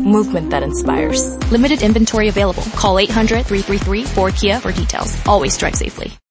Movement that inspires. Limited inventory available. Call 800-333-4KIA for details. Always drive safely.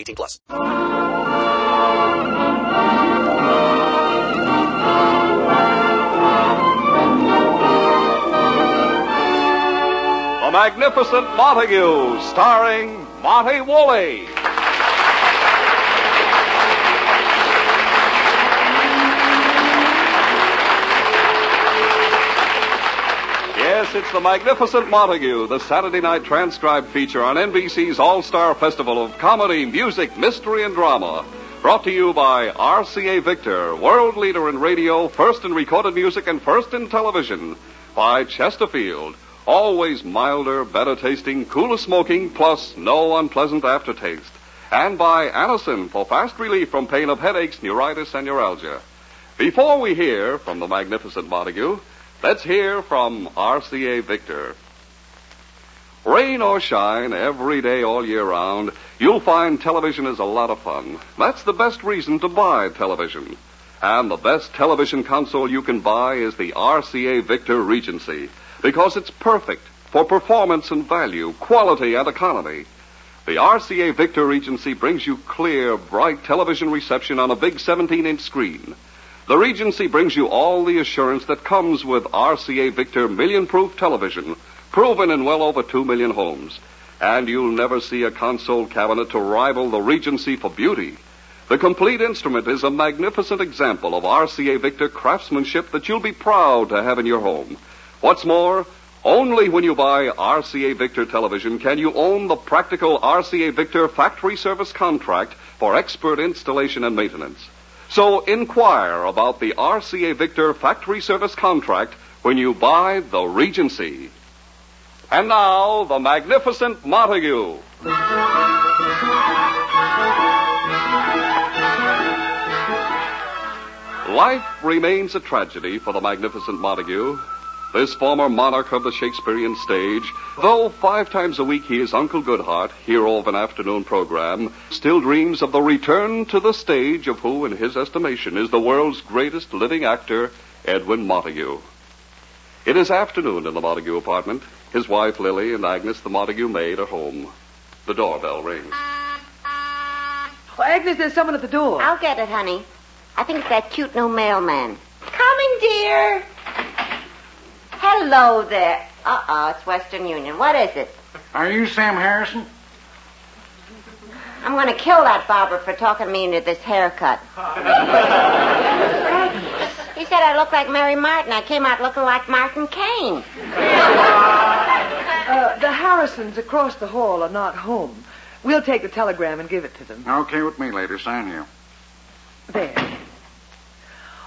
18+. The Magnificent Montague, starring Monty Woolley. Yes, it's The Magnificent Montague, the Saturday night transcribed feature on NBC's All-Star Festival of Comedy, Music, Mystery, and Drama. Brought to you by RCA Victor, world leader in radio, first in recorded music, and first in television. By Chesterfield, always milder, better tasting, cooler smoking, plus no unpleasant aftertaste. And by Anacin for fast relief from pain of headaches, neuritis, and neuralgia. Before we hear from The Magnificent Montague, let's hear from RCA Victor. Rain or shine, every day all year round, you'll find television is a lot of fun. That's the best reason to buy television. And the best television console you can buy is the RCA Victor Regency, because it's perfect for performance and value, quality and economy. The RCA Victor Regency brings you clear, bright television reception on a big 17-inch screen. The Regency brings you all the assurance that comes with RCA Victor million-proof television, proven in well over 2 million homes. And you'll never see a console cabinet to rival the Regency for beauty. The complete instrument is a magnificent example of RCA Victor craftsmanship that you'll be proud to have in your home. What's more, only when you buy RCA Victor television can you own the practical RCA Victor factory service contract for expert installation and maintenance. So inquire about the RCA Victor factory service contract when you buy the Regency. And now, The Magnificent Montague. Life remains a tragedy for The Magnificent Montague. This former monarch of the Shakespearean stage, though 5 times a week he is Uncle Goodhart, hero of an afternoon program, still dreams of the return to the stage of who, in his estimation, is the world's greatest living actor, Edwin Montague. It is afternoon in the Montague apartment. His wife, Lily, and Agnes, the Montague maid, are home. The doorbell rings. Oh, Agnes, there's someone at the door. I'll get it, honey. I think it's that cute new mailman. Coming, dear. Hello there. Uh-oh, it's Western Union. What is it? Are you Sam Harrison? I'm going to kill that barber for talking me into this haircut. He said I look like Mary Martin. I came out looking like Martin Kane. The Harrisons across the hall are not home. We'll take the telegram and give it to them. Okay with me, lady. Sign here. There.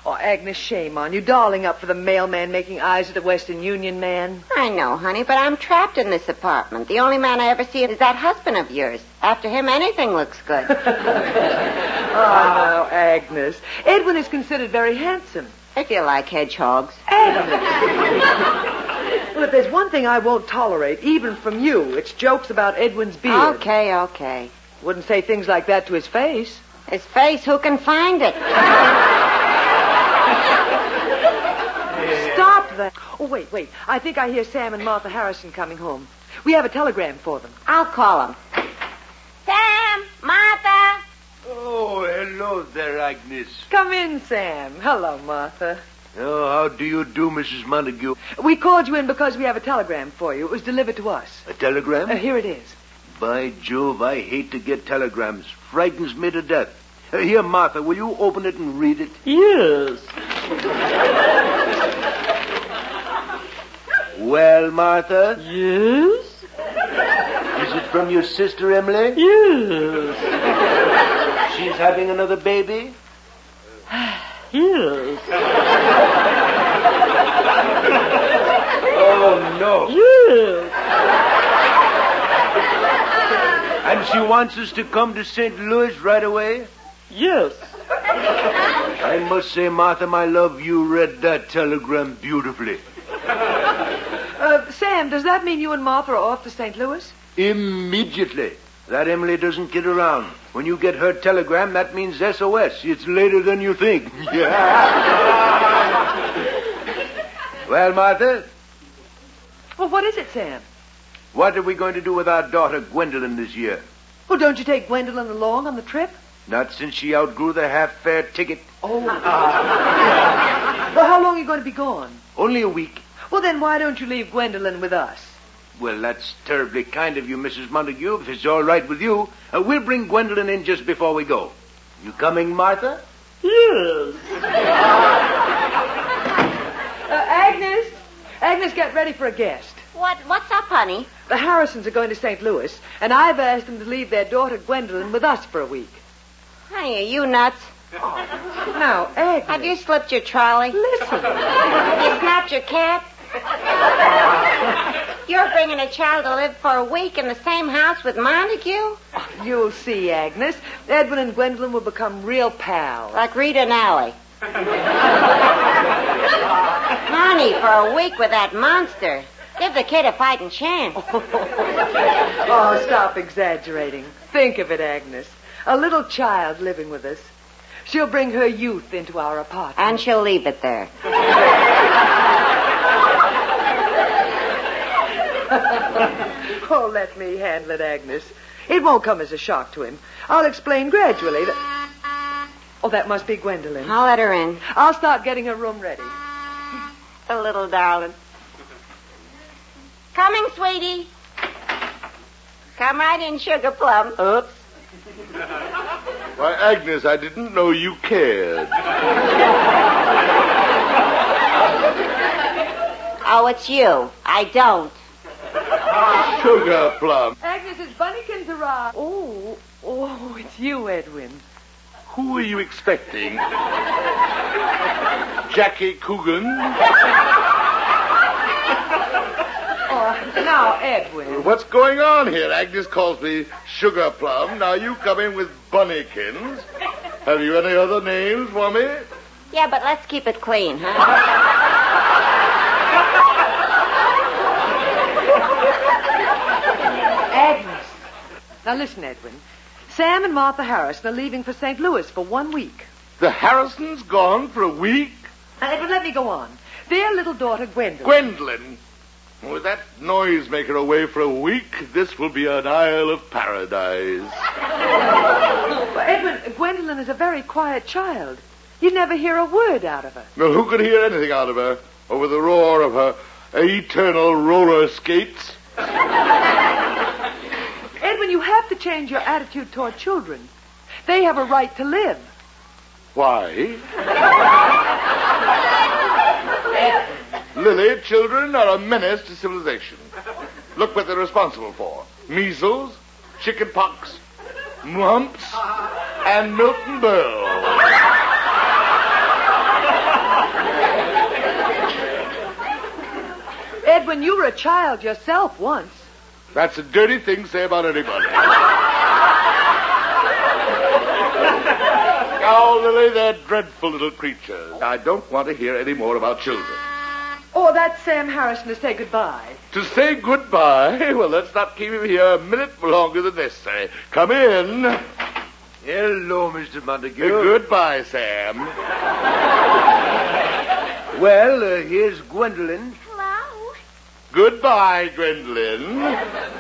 Oh, Agnes, shame on you, darling up for the mailman making eyes at the Western Union man. I know, honey, but I'm trapped in this apartment. The only man I ever see is that husband of yours. After him, anything looks good. Oh, no, Agnes. Edwin is considered very handsome. If you like hedgehogs. Agnes! Well, if there's one thing I won't tolerate, even from you, it's jokes about Edwin's beard. Okay. Wouldn't say things like that to his face. His face? Who can find it? Oh, wait. I think I hear Sam and Martha Harrison coming home. We have a telegram for them. I'll call them. Sam! Martha! Oh, hello there, Agnes. Come in, Sam. Hello, Martha. Oh, how do you do, Mrs. Montague? We called you in because we have a telegram for you. It was delivered to us. A telegram? Here it is. By Jove, I hate to get telegrams. Frightens me to death. Here, Martha, will you open it and read it? Yes. Well, Martha? Yes? Is it from your sister, Emily? Yes. She's having another baby? Yes. Oh, no. Yes. And she wants us to come to St. Louis right away? Yes. I must say, Martha, my love, you read that telegram beautifully. Sam, does that mean you and Martha are off to St. Louis? Immediately. That Emily doesn't kid around. When you get her telegram, that means SOS. It's later than you think. Well, Martha? Well, what is it, Sam? What are we going to do with our daughter, Gwendolyn, this year? Well, don't you take Gwendolyn along on the trip? Not since she outgrew the half-fare ticket. Oh. Well, how long are you going to be gone? Only a week. Well, then why don't you leave Gwendolyn with us? Well, that's terribly kind of you, Mrs. Montague, if it's all right with you. We'll bring Gwendolyn in just before we go. You coming, Martha? Yes. Agnes, get ready for a guest. What's up, honey? The Harrisons are going to St. Louis, and I've asked them to leave their daughter Gwendolyn with us for a week. Honey, are you nuts? Oh, now, Agnes... Have you slipped your trolley? Listen. You snapped your cat? You're bringing a child to live for a week in the same house with Montague? You'll see, Agnes. Edwin and Gwendolyn will become real pals. Like Rita and Allie. Honey, for a week with that monster... Give the kid a fighting chance. Oh, stop exaggerating. Think of it, Agnes. A little child living with us. She'll bring her youth into our apartment. And she'll leave it there. Oh, let me handle it, Agnes. It won't come as a shock to him. I'll explain gradually that... Oh, that must be Gwendolyn. I'll let her in. I'll start getting her room ready. The little darling. Coming, sweetie. Come right in, sugar plum. Oops. Why, Agnes, I didn't know you cared. Oh, it's you. I don't. Sugar plum. Agnes, it's Bunnykins arrived. Oh, it's you, Edwin. Who are you expecting? Jackie Coogan? Now, Edwin. What's going on here? Agnes calls me Sugar Plum. Now you come in with Bunnykins. Have you any other names for me? Yeah, but let's keep it clean, huh? Agnes. Now listen, Edwin. Sam and Martha Harrison are leaving for St. Louis for 1 week. The Harrisons gone for a week? Edwin, let me go on. Their little daughter, Gwendolyn. Gwendolyn? With that noisemaker away for a week, this will be an isle of paradise. Well, Edwin, Gwendolyn is a very quiet child. You'd never hear a word out of her. Well, who could hear anything out of her over the roar of her eternal roller skates? Edwin, you have to change your attitude toward children. They have a right to live. Why? Lily, children are a menace to civilization. Look what they're responsible for. Measles, chicken pox, mumps, and Milton Berle. Edwin, you were a child yourself once. That's a dirty thing to say about anybody. Oh, Lily, they're dreadful little creatures. I don't want to hear any more about children. Oh, that's Sam Harrison to say goodbye. To say goodbye? Well, let's not keep him here a minute longer than necessary. Come in. Hello, Mr. Montague. Goodbye, Sam. Well, here's Gwendolyn. Hello. Goodbye, Gwendolyn.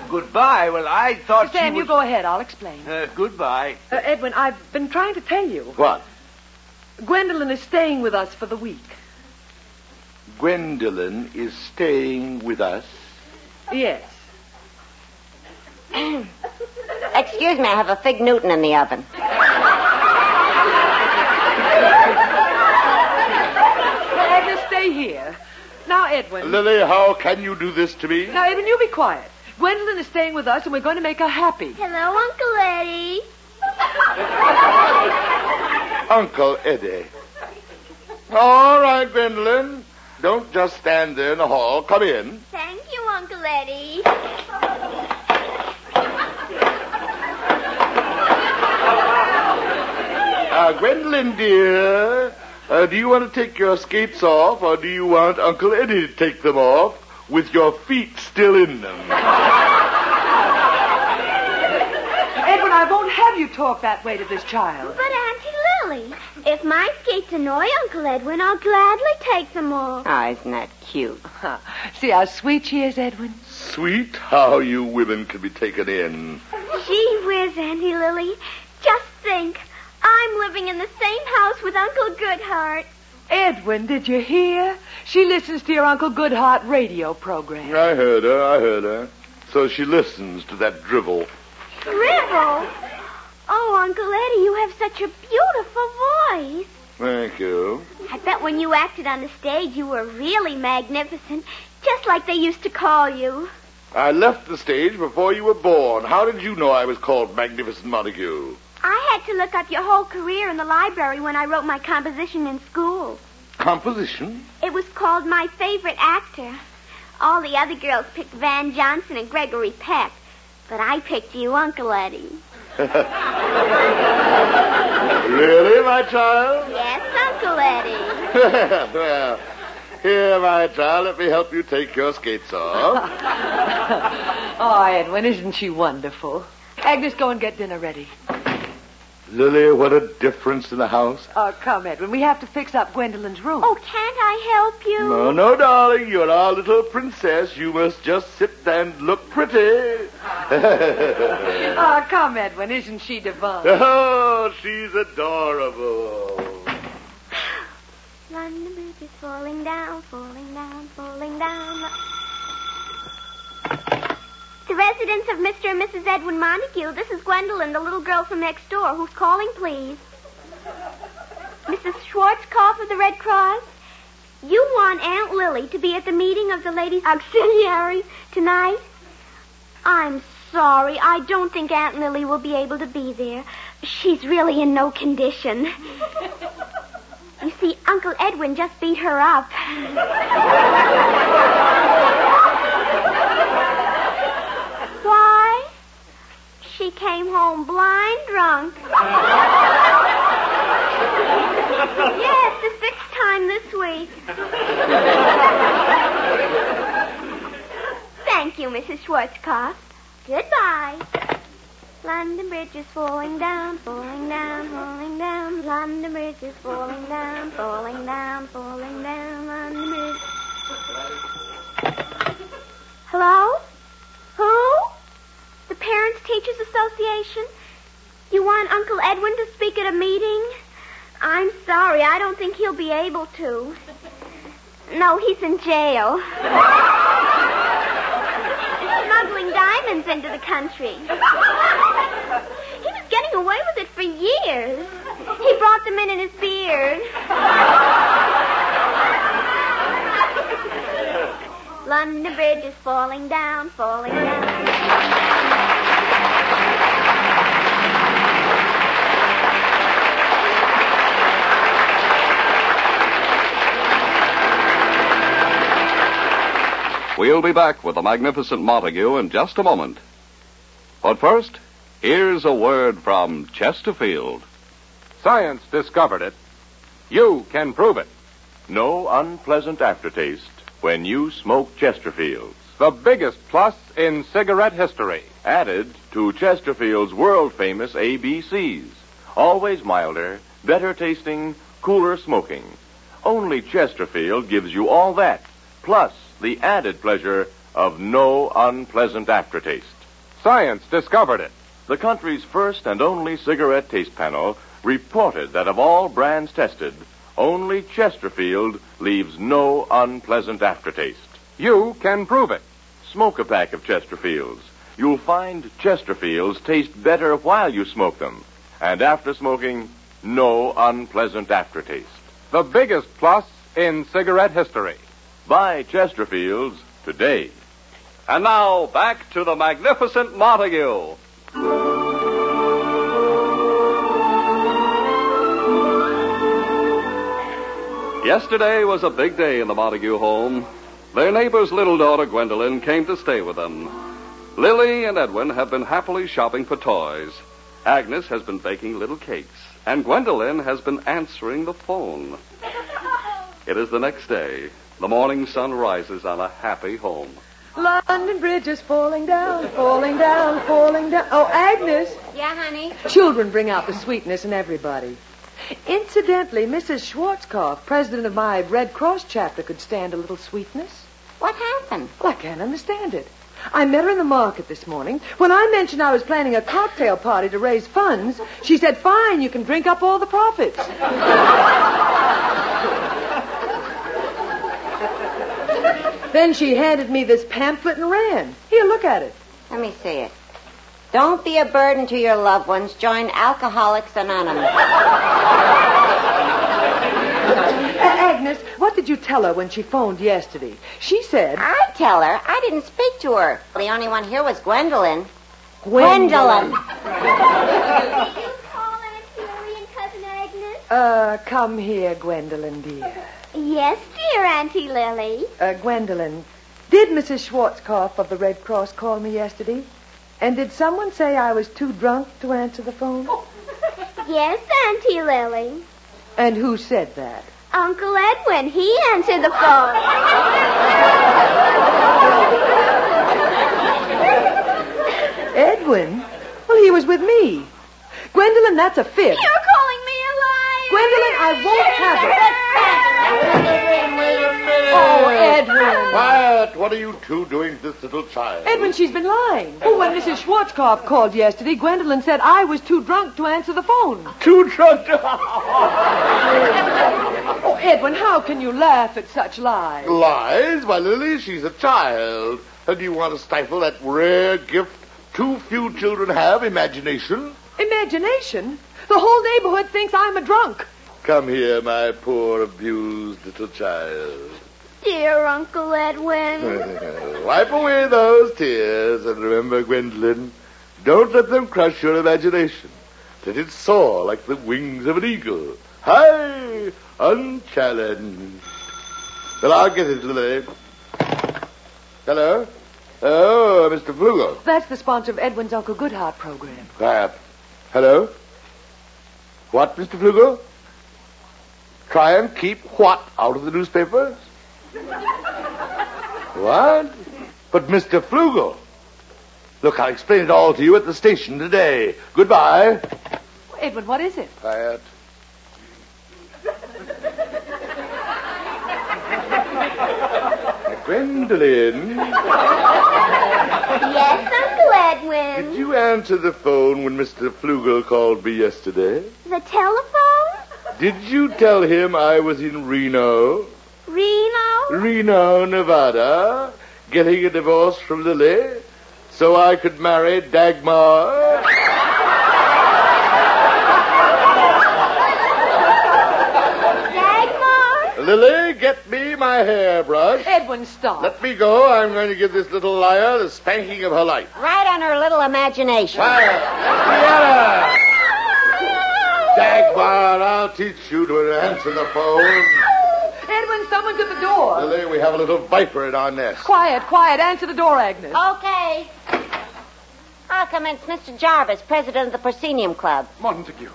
Goodbye? Well, I thought Sam, you go ahead. I'll explain. Goodbye. Edwin, I've been trying to tell you. What? Gwendolyn is staying with us for the week. Gwendolyn is staying with us? Yes. Excuse me, I have a fig Newton in the oven. Glad to stay here. Now, Edwin. Lily, how can you do this to me? Now, Edwin, you be quiet. Gwendolyn is staying with us, and we're going to make her happy. Hello, Uncle Eddie. Uncle Eddie. All right, Gwendolyn. Don't just stand there in the hall. Come in. Thank you, Uncle Eddie. Gwendolyn, dear, do you want to take your skates off, or do you want Uncle Eddie to take them off with your feet still in them? Edwin, I won't have you talk that way to this child. But Auntie Lily, if my skates annoy Uncle Edwin, I'll gladly take them off. Oh, isn't that cute? Huh. See how sweet she is, Edwin? Sweet? How you women can be taken in. Gee whiz, Auntie Lily. Just think. I'm living in the same house with Uncle Goodhart. Edwin, did you hear? She listens to your Uncle Goodhart radio program. I heard her. So she listens to that drivel. Drivel? Oh, Uncle Eddie, you have such a beautiful voice. Thank you. I bet when you acted on the stage, you were really magnificent, just like they used to call you. I left the stage before you were born. How did you know I was called Magnificent Montague? I had to look up your whole career in the library when I wrote my composition in school. Composition? It was called My Favorite Actor. All the other girls picked Van Johnson and Gregory Peck, but I picked you, Uncle Eddie. Really, my child? Yes, Uncle Eddie. Well, here, my child, let me help you take your skates off. Oh, Edwin, isn't she wonderful? Agnes, go and get dinner ready. Lily, what a difference in the house. Oh, come, Edwin. We have to fix up Gwendolyn's room. Oh, can't I help you? No, no, darling. You're our little princess. You must just sit and look pretty. Oh, come, Edwin. Isn't she divine? Oh, she's adorable. London Bridge is falling down, falling down, falling down. The residence of Mr. and Mrs. Edwin Montague. This is Gwendolyn, the little girl from next door. Who's calling, please? Mrs. Schwartzkopf of the Red Cross? You want Aunt Lily to be at the meeting of the ladies' auxiliary tonight? I'm sorry. I don't think Aunt Lily will be able to be there. She's really in no condition. You see, Uncle Edwin just beat her up. Why? She came home blind drunk. Yes, the sixth time this week. Thank you, Mrs. Schwartzkopf. Goodbye. London Bridge is falling down, falling down, falling down. London Bridge is falling down, falling down, falling down. London Bridge. Hello? Who? The Parents Teachers Association? You want Uncle Edwin to speak at a meeting? I'm sorry, I don't think he'll be able to. No, he's in jail. Smuggling diamonds into the country. He was getting away with it for years. He brought them in his beard. London Bridge is falling down, falling down. We'll be back with the Magnificent Montague in just a moment. But first, here's a word from Chesterfield. Science discovered it. You can prove it. No unpleasant aftertaste when you smoke Chesterfields. The biggest plus in cigarette history. Added to Chesterfield's world-famous ABCs. Always milder, better tasting, cooler smoking. Only Chesterfield gives you all that, plus the added pleasure of no unpleasant aftertaste. Science discovered it. The country's first and only cigarette taste panel reported that of all brands tested, only Chesterfield leaves no unpleasant aftertaste. You can prove it. Smoke a pack of Chesterfields you'll find Chesterfields taste better while you smoke them. And after smoking, no unpleasant aftertaste. The biggest plus in cigarette history. Buy Chesterfields today. And now, back to the Magnificent Montague. Yesterday was a big day in the Montague home. Their neighbor's little daughter, Gwendolyn, came to stay with them. Lily and Edwin have been happily shopping for toys. Agnes has been baking little cakes, and Gwendolyn has been answering the phone. It is the next day. The morning sun rises on a happy home. London Bridge is falling down, falling down, falling down. Oh, Agnes. Yeah, honey? Children bring out the sweetness in everybody. Incidentally, Mrs. Schwarzkopf, president of my Red Cross chapter, could stand a little sweetness. What happened? Well, I can't understand it. I met her in the market this morning. When I mentioned I was planning a cocktail party to raise funds, she said, fine, you can drink up all the profits. Then she handed me this pamphlet and ran. Here, look at it. Let me see it. Don't be a burden to your loved ones. Join Alcoholics Anonymous. Agnes, what did you tell her when she phoned yesterday? She said... I tell her. I didn't speak to her. The only one here was Gwendolyn. Gwendolyn. Did you call Aunt Hilary and Cousin Agnes? Come here, Gwendolyn, dear. Yes, dear Auntie Lily. Gwendolyn, did Mrs. Schwarzkopf of the Red Cross call me yesterday? And did someone say I was too drunk to answer the phone? Yes, Auntie Lily. And who said that? Uncle Edwin. He answered the phone. Edwin? Well, he was with me. Gwendolyn, that's a fib. You're calling me a liar. Gwendolyn, I won't have it. Oh, Edwin. Quiet. What are you two doing to this little child? Edwin, she's been lying. Oh, when Mrs. Schwarzkopf called yesterday, Gwendolyn said I was too drunk to answer the phone. Too drunk to... Oh, Edwin, how can you laugh at such lies? Lies? Why, Lily, she's a child. And do you want to stifle that rare gift too few children have, imagination? Imagination? The whole neighborhood thinks I'm a drunk. Come here, my poor abused little child. Dear Uncle Edwin. Wipe away those tears and remember, Gwendolyn, don't let them crush your imagination. Let it soar like the wings of an eagle. High, unchallenged. Well, I'll get it, Lily. Hello? Oh, Mr. Pflugel. That's the sponsor of Edwin's Uncle Goodhart program. Quiet. Hello? What, Mr. Pflugel? Try and keep what out of the newspapers? What? But Mr. Pflugel. Look, I'll explain it all to you at the station today. Goodbye. Well, Edwin, what is it? Quiet. Gwendolyn... Yes, Uncle Edwin. Did you answer the phone when Mr. Pflugel called me yesterday? The telephone? Did you tell him I was in Reno? Reno? Reno, Nevada, getting a divorce from Lily so I could marry Dagmar. Lily, get me my hairbrush. Edwin, stop. Let me go. I'm going to give this little liar the spanking of her life. Right on her little imagination. Fire. Fiona. Dagmar, I'll teach you to answer the phone. Edwin, someone's at the door. Lily, we have a little viper in our nest. Quiet, quiet. Answer the door, Agnes. Okay. I'll come in. It's Mr. Jarvis, president of the Proscenium Club. Montague.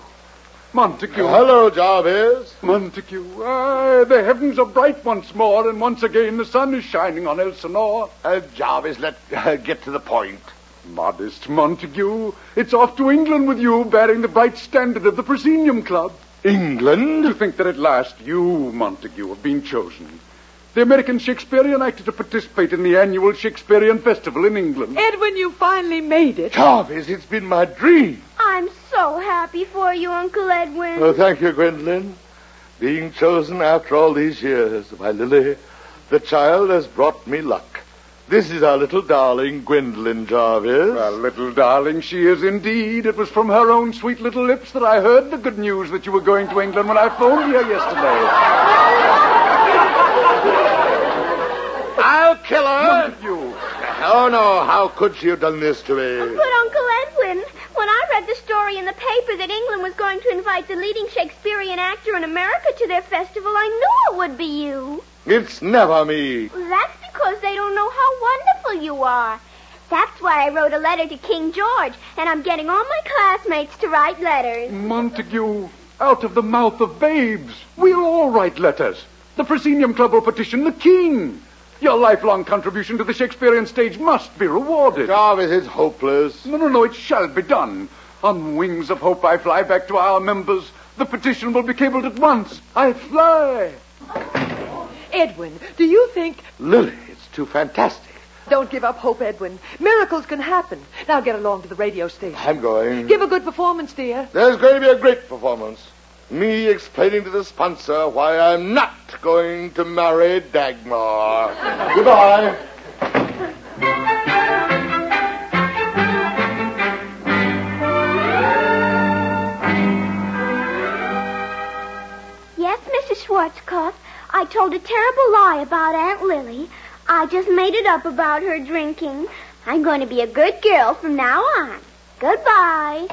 Montague. Hello, Jarvis. Montague. The heavens are bright once more, and once again the sun is shining on Elsinore. Jarvis, let's get to the point. Modest Montague. It's off to England with you, bearing the bright standard of the Proscenium Club. England? To think that at last you, Montague, have been chosen. The American Shakespearean actor to participate in the annual Shakespearean Festival in England. Edwin, you finally made it. Jarvis, it's been my dream. I'm so happy for you, Uncle Edwin. Oh, thank you, Gwendolyn. Being chosen after all these years by Lily, the child has brought me luck. This is our little darling, Gwendolen Jarvis. Well, little darling, she is indeed. It was from her own sweet little lips that I heard the good news that you were going to England when I phoned here yesterday. I'll kill her. Look at you. Oh, no, how could she have done this to me? But, Uncle Edwin, when I read the story in the paper that England was going to invite the leading Shakespearean actor in America to their festival, I knew it would be you. It's never me. That's because they don't know how wonderful you are. That's why I wrote a letter to King George, and I'm getting all my classmates to write letters. Montague, out of the mouth of babes. We'll all write letters. The Proscenium Club will petition the King. Your lifelong contribution to the Shakespearean stage must be rewarded. Jarvis, it's hopeless. No, it shall be done. On wings of hope I fly back to our members. The petition will be cabled at once. I fly. Edwin, do you think... Lily, it's too fantastic. Don't give up hope, Edwin. Miracles can happen. Now get along to the radio station. I'm going. Give a good performance, dear. There's going to be a great performance. Me explaining to the sponsor why I'm not going to marry Dagmar. Goodbye. Yes, Mrs. Schwarzkopf. I told a terrible lie about Aunt Lily. I just made it up about her drinking. I'm going to be a good girl from now on. Goodbye.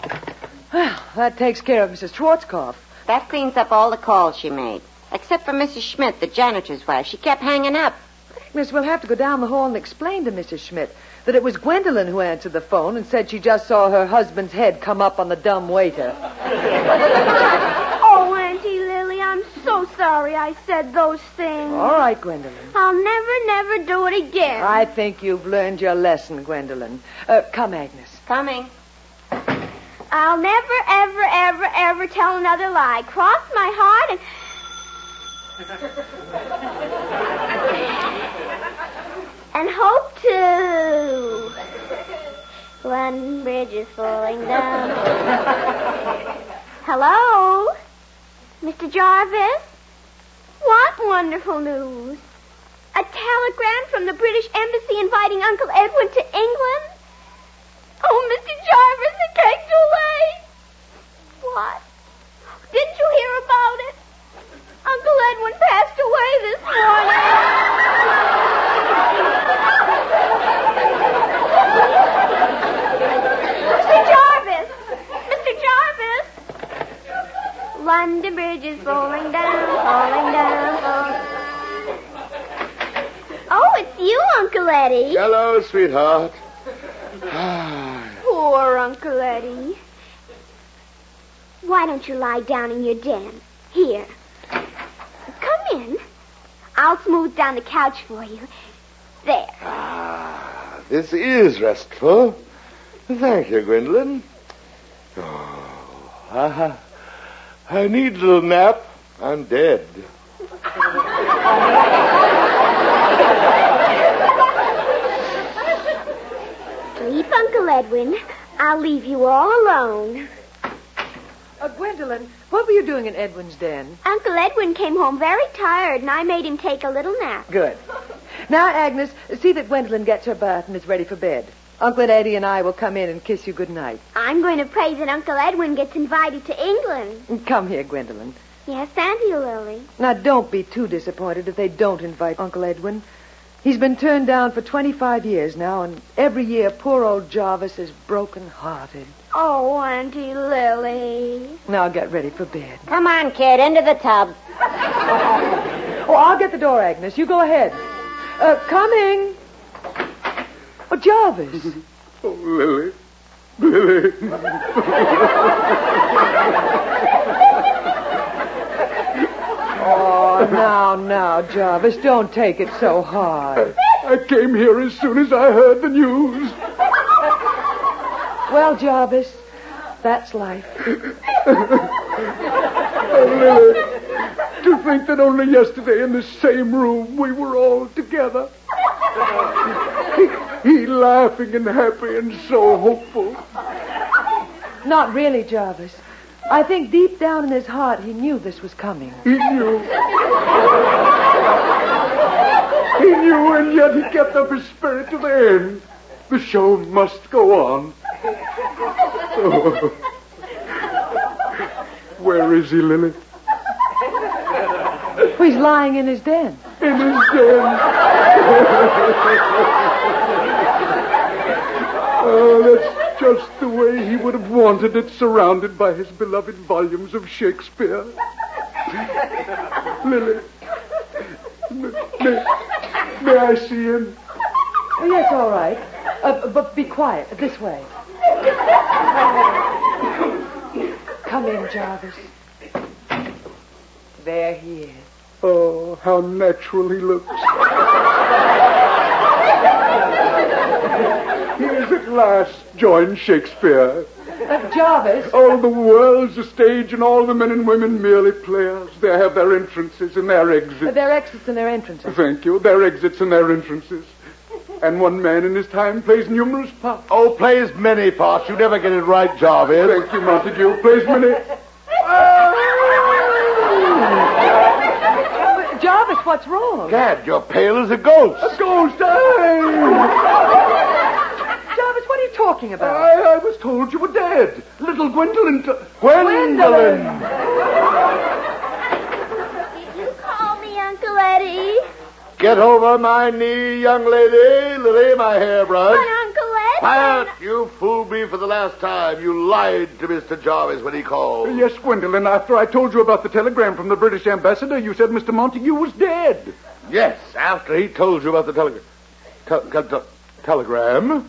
Well, that takes care of Mrs. Schwarzkopf. That cleans up all the calls she made. Except for Mrs. Schmidt, the janitor's wife. She kept hanging up. Miss, we'll have to go down the hall and explain to Mrs. Schmidt that it was Gwendolen who answered the phone and said she just saw her husband's head come up on the dumb waiter. So sorry I said those things. All right, Gwendolen. I'll never do it again. I think you've learned your lesson, Gwendolen. Come, Agnes. Coming. I'll never, ever tell another lie. Cross my heart and... and hope to... One bridge is falling down. Hello? Mr. Jarvis? What wonderful news. A telegram from the British Embassy inviting Uncle Edwin to England? Oh, Mr. Jarvis, it came too late. What? Didn't you hear about it? Uncle Edwin passed away this morning. Mr. Jarvis! London Bridge is falling down, falling down, falling. Oh, it's you, Uncle Eddie. Hello, sweetheart. Poor Uncle Eddie. Why don't you lie down in your den? Here. Come in. I'll smooth down the couch for you. There. Ah, this is restful. Thank you, Gwendolen. Oh, I need a little nap. I'm dead. Sleep, Uncle Edwin. I'll leave you all alone. Gwendolen, what were you doing in Edwin's den? Uncle Edwin came home very tired, and I made him take a little nap. Good. Now, Agnes, see that Gwendolen gets her bath and is ready for bed. Uncle Eddie and I will come in and kiss you goodnight. I'm going to pray that Uncle Edwin gets invited to England. Come here, Gwendolen. Yes, Aunt Lily. Now, don't be too disappointed if they don't invite Uncle Edwin. He's been turned down for 25 years now, and every year poor old Jarvis is broken-hearted. Oh, Auntie Lily. Now get ready for bed. Come on, kid, into the tub. Oh, I'll get the door, Agnes. You go ahead. Coming. Oh, Jarvis. Oh, Lily. Lily. Oh, now, Jarvis, don't take it so hard. I came here as soon as I heard the news. Well, Jarvis, that's life. Oh, Lily, to think that only yesterday in this same room we were all together. He laughing and happy and so hopeful. Not really, Jarvis. I think deep down in his heart he knew this was coming. He knew. He knew, and yet he kept up his spirit to the end. The show must go on. Oh. Where is he, Lily? He's lying in his den. In his den. Oh, that's just the way he would have wanted it, surrounded by his beloved volumes of Shakespeare. Lily, may I see him? Yes, all right. But be quiet. This way. Come in, Jarvis. There he is. Oh, how natural he looks. He has at last joined Shakespeare. Jarvis. Oh, the world's a stage, and all the men and women merely players. They have their entrances and their exits. Their exits and their entrances. Thank you. Their exits and their entrances. And one man in his time plays numerous parts. Oh, plays many parts. You never get it right, Jarvis. Thank you, Montague. Plays many... Jarvis, what's wrong? Gad, you're pale as a ghost. A ghost? Jarvis, what are you talking about? I was told you were dead. Little Gwendolyn... Gwendolyn! Did you call me Uncle Eddie? Get over my knee, young lady. Lily, my hairbrush. But Uncle Ed... Quiet! You fooled me for the last time. You lied to Mr. Jarvis when he called. Yes, Gwendolyn, after I told you about the telegram from the British Ambassador, you said Mr. Montague was dead. Yes, after he told you about the telegram?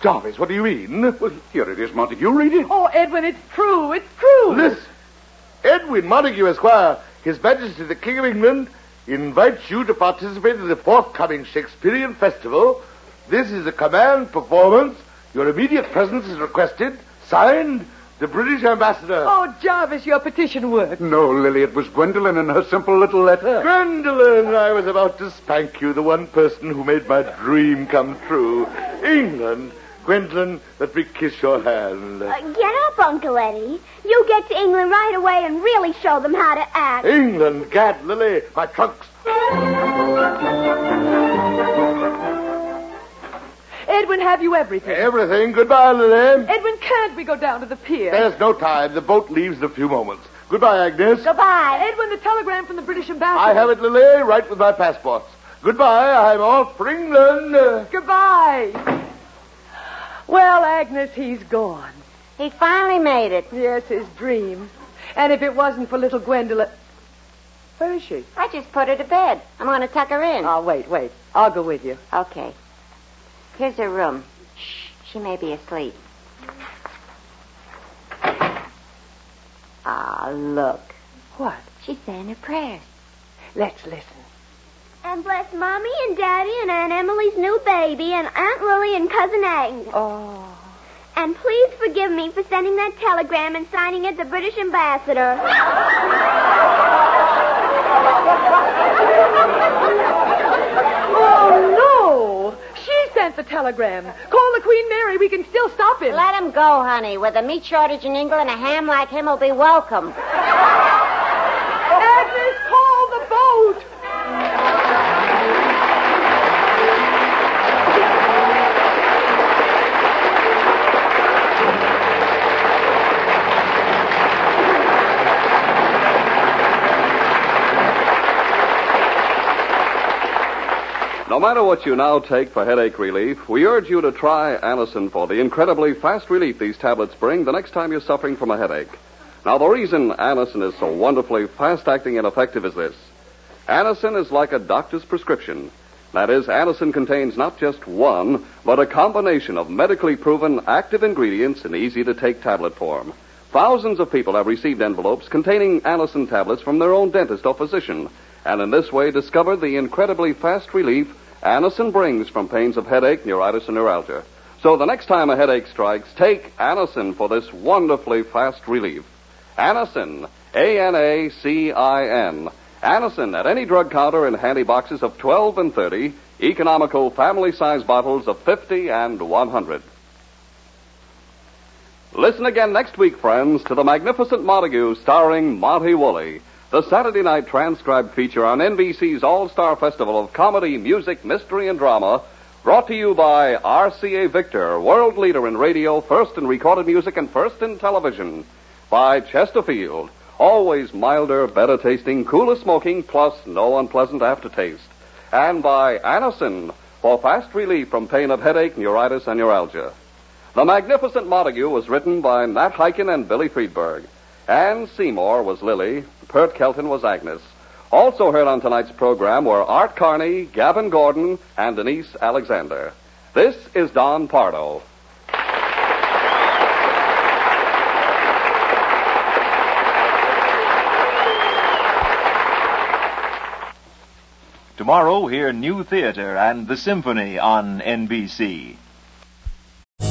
Jarvis, what do you mean? Well, here it is, Montague. Read it. Oh, Edwin, it's true. It's true. Listen. Edwin Montague, Esquire, His Majesty the King of England... invites you to participate in the forthcoming Shakespearean festival. This is a command performance. Your immediate presence is requested. Signed, the British Ambassador. Oh, Jarvis, your petition worked. No, Lily, it was Gwendolyn and her simple little letter. Gwendolyn, I was about to spank you, the one person who made my dream come true. England. Gwendolyn, let me kiss your hand. Get up, Uncle Eddie. You get to England right away and really show them how to act. England, gad, Lily, my trunks. Edwin, have you everything? Everything. Goodbye, Lily. Edwin, can't we go down to the pier? There's no time. The boat leaves in a few moments. Goodbye, Agnes. Goodbye. Edwin, the telegram from the British Ambassador. I have it, Lily, right with my passports. Goodbye. I'm off for England. Goodbye. Well, Agnes, he's gone. He finally made it. Yes, his dream. And if it wasn't for little Gwendolyn... Where is she? I just put her to bed. I'm going to tuck her in. Oh, wait. I'll go with you. Okay. Here's her room. Shh. She may be asleep. Ah, look. What? She's saying her prayers. Let's listen. And bless Mommy and Daddy and Aunt Emily's new baby and Aunt Lily and Cousin Agnes. Oh. And please forgive me for sending that telegram and signing it the British Ambassador. Oh, no. She sent the telegram. Call the Queen Mary. We can still stop him. Let him go, honey. With a meat shortage in England, a ham like him will be welcome. Agnes, call the boat. No matter what you now take for headache relief, we urge you to try Anacin for the incredibly fast relief these tablets bring the next time you're suffering from a headache. Now, the reason Anacin is so wonderfully fast-acting and effective is this. Anacin is like a doctor's prescription. That is, Anacin contains not just one, but a combination of medically proven active ingredients in easy-to-take tablet form. Thousands of people have received envelopes containing Anacin tablets from their own dentist or physician, and in this way discovered the incredibly fast relief Anacin brings from pains of headache, neuritis, and neuralgia. So the next time a headache strikes, take Anacin for this wonderfully fast relief. Anacin, Anacin. Anacin at any drug counter in handy boxes of 12 and 30, economical family-sized bottles of 50 and 100. Listen again next week, friends, to The Magnificent Montague starring Monty Woolley. the Saturday night transcribed feature on NBC's All-Star Festival of Comedy, Music, Mystery, and Drama, brought to you by RCA Victor, world leader in radio, first in recorded music, and first in television. By Chesterfield, always milder, better tasting, cooler smoking, plus no unpleasant aftertaste. And by Anacin, for fast relief from pain of headache, neuritis, and neuralgia. The Magnificent Montague was written by Matt Hyken and Billy Friedberg. Ann Seymour was Lily. Pert Kelton was Agnes. Also heard on tonight's program were Art Carney, Gavin Gordon, and Denise Alexander. This is Don Pardo. Tomorrow, hear New Theater and the Symphony on NBC.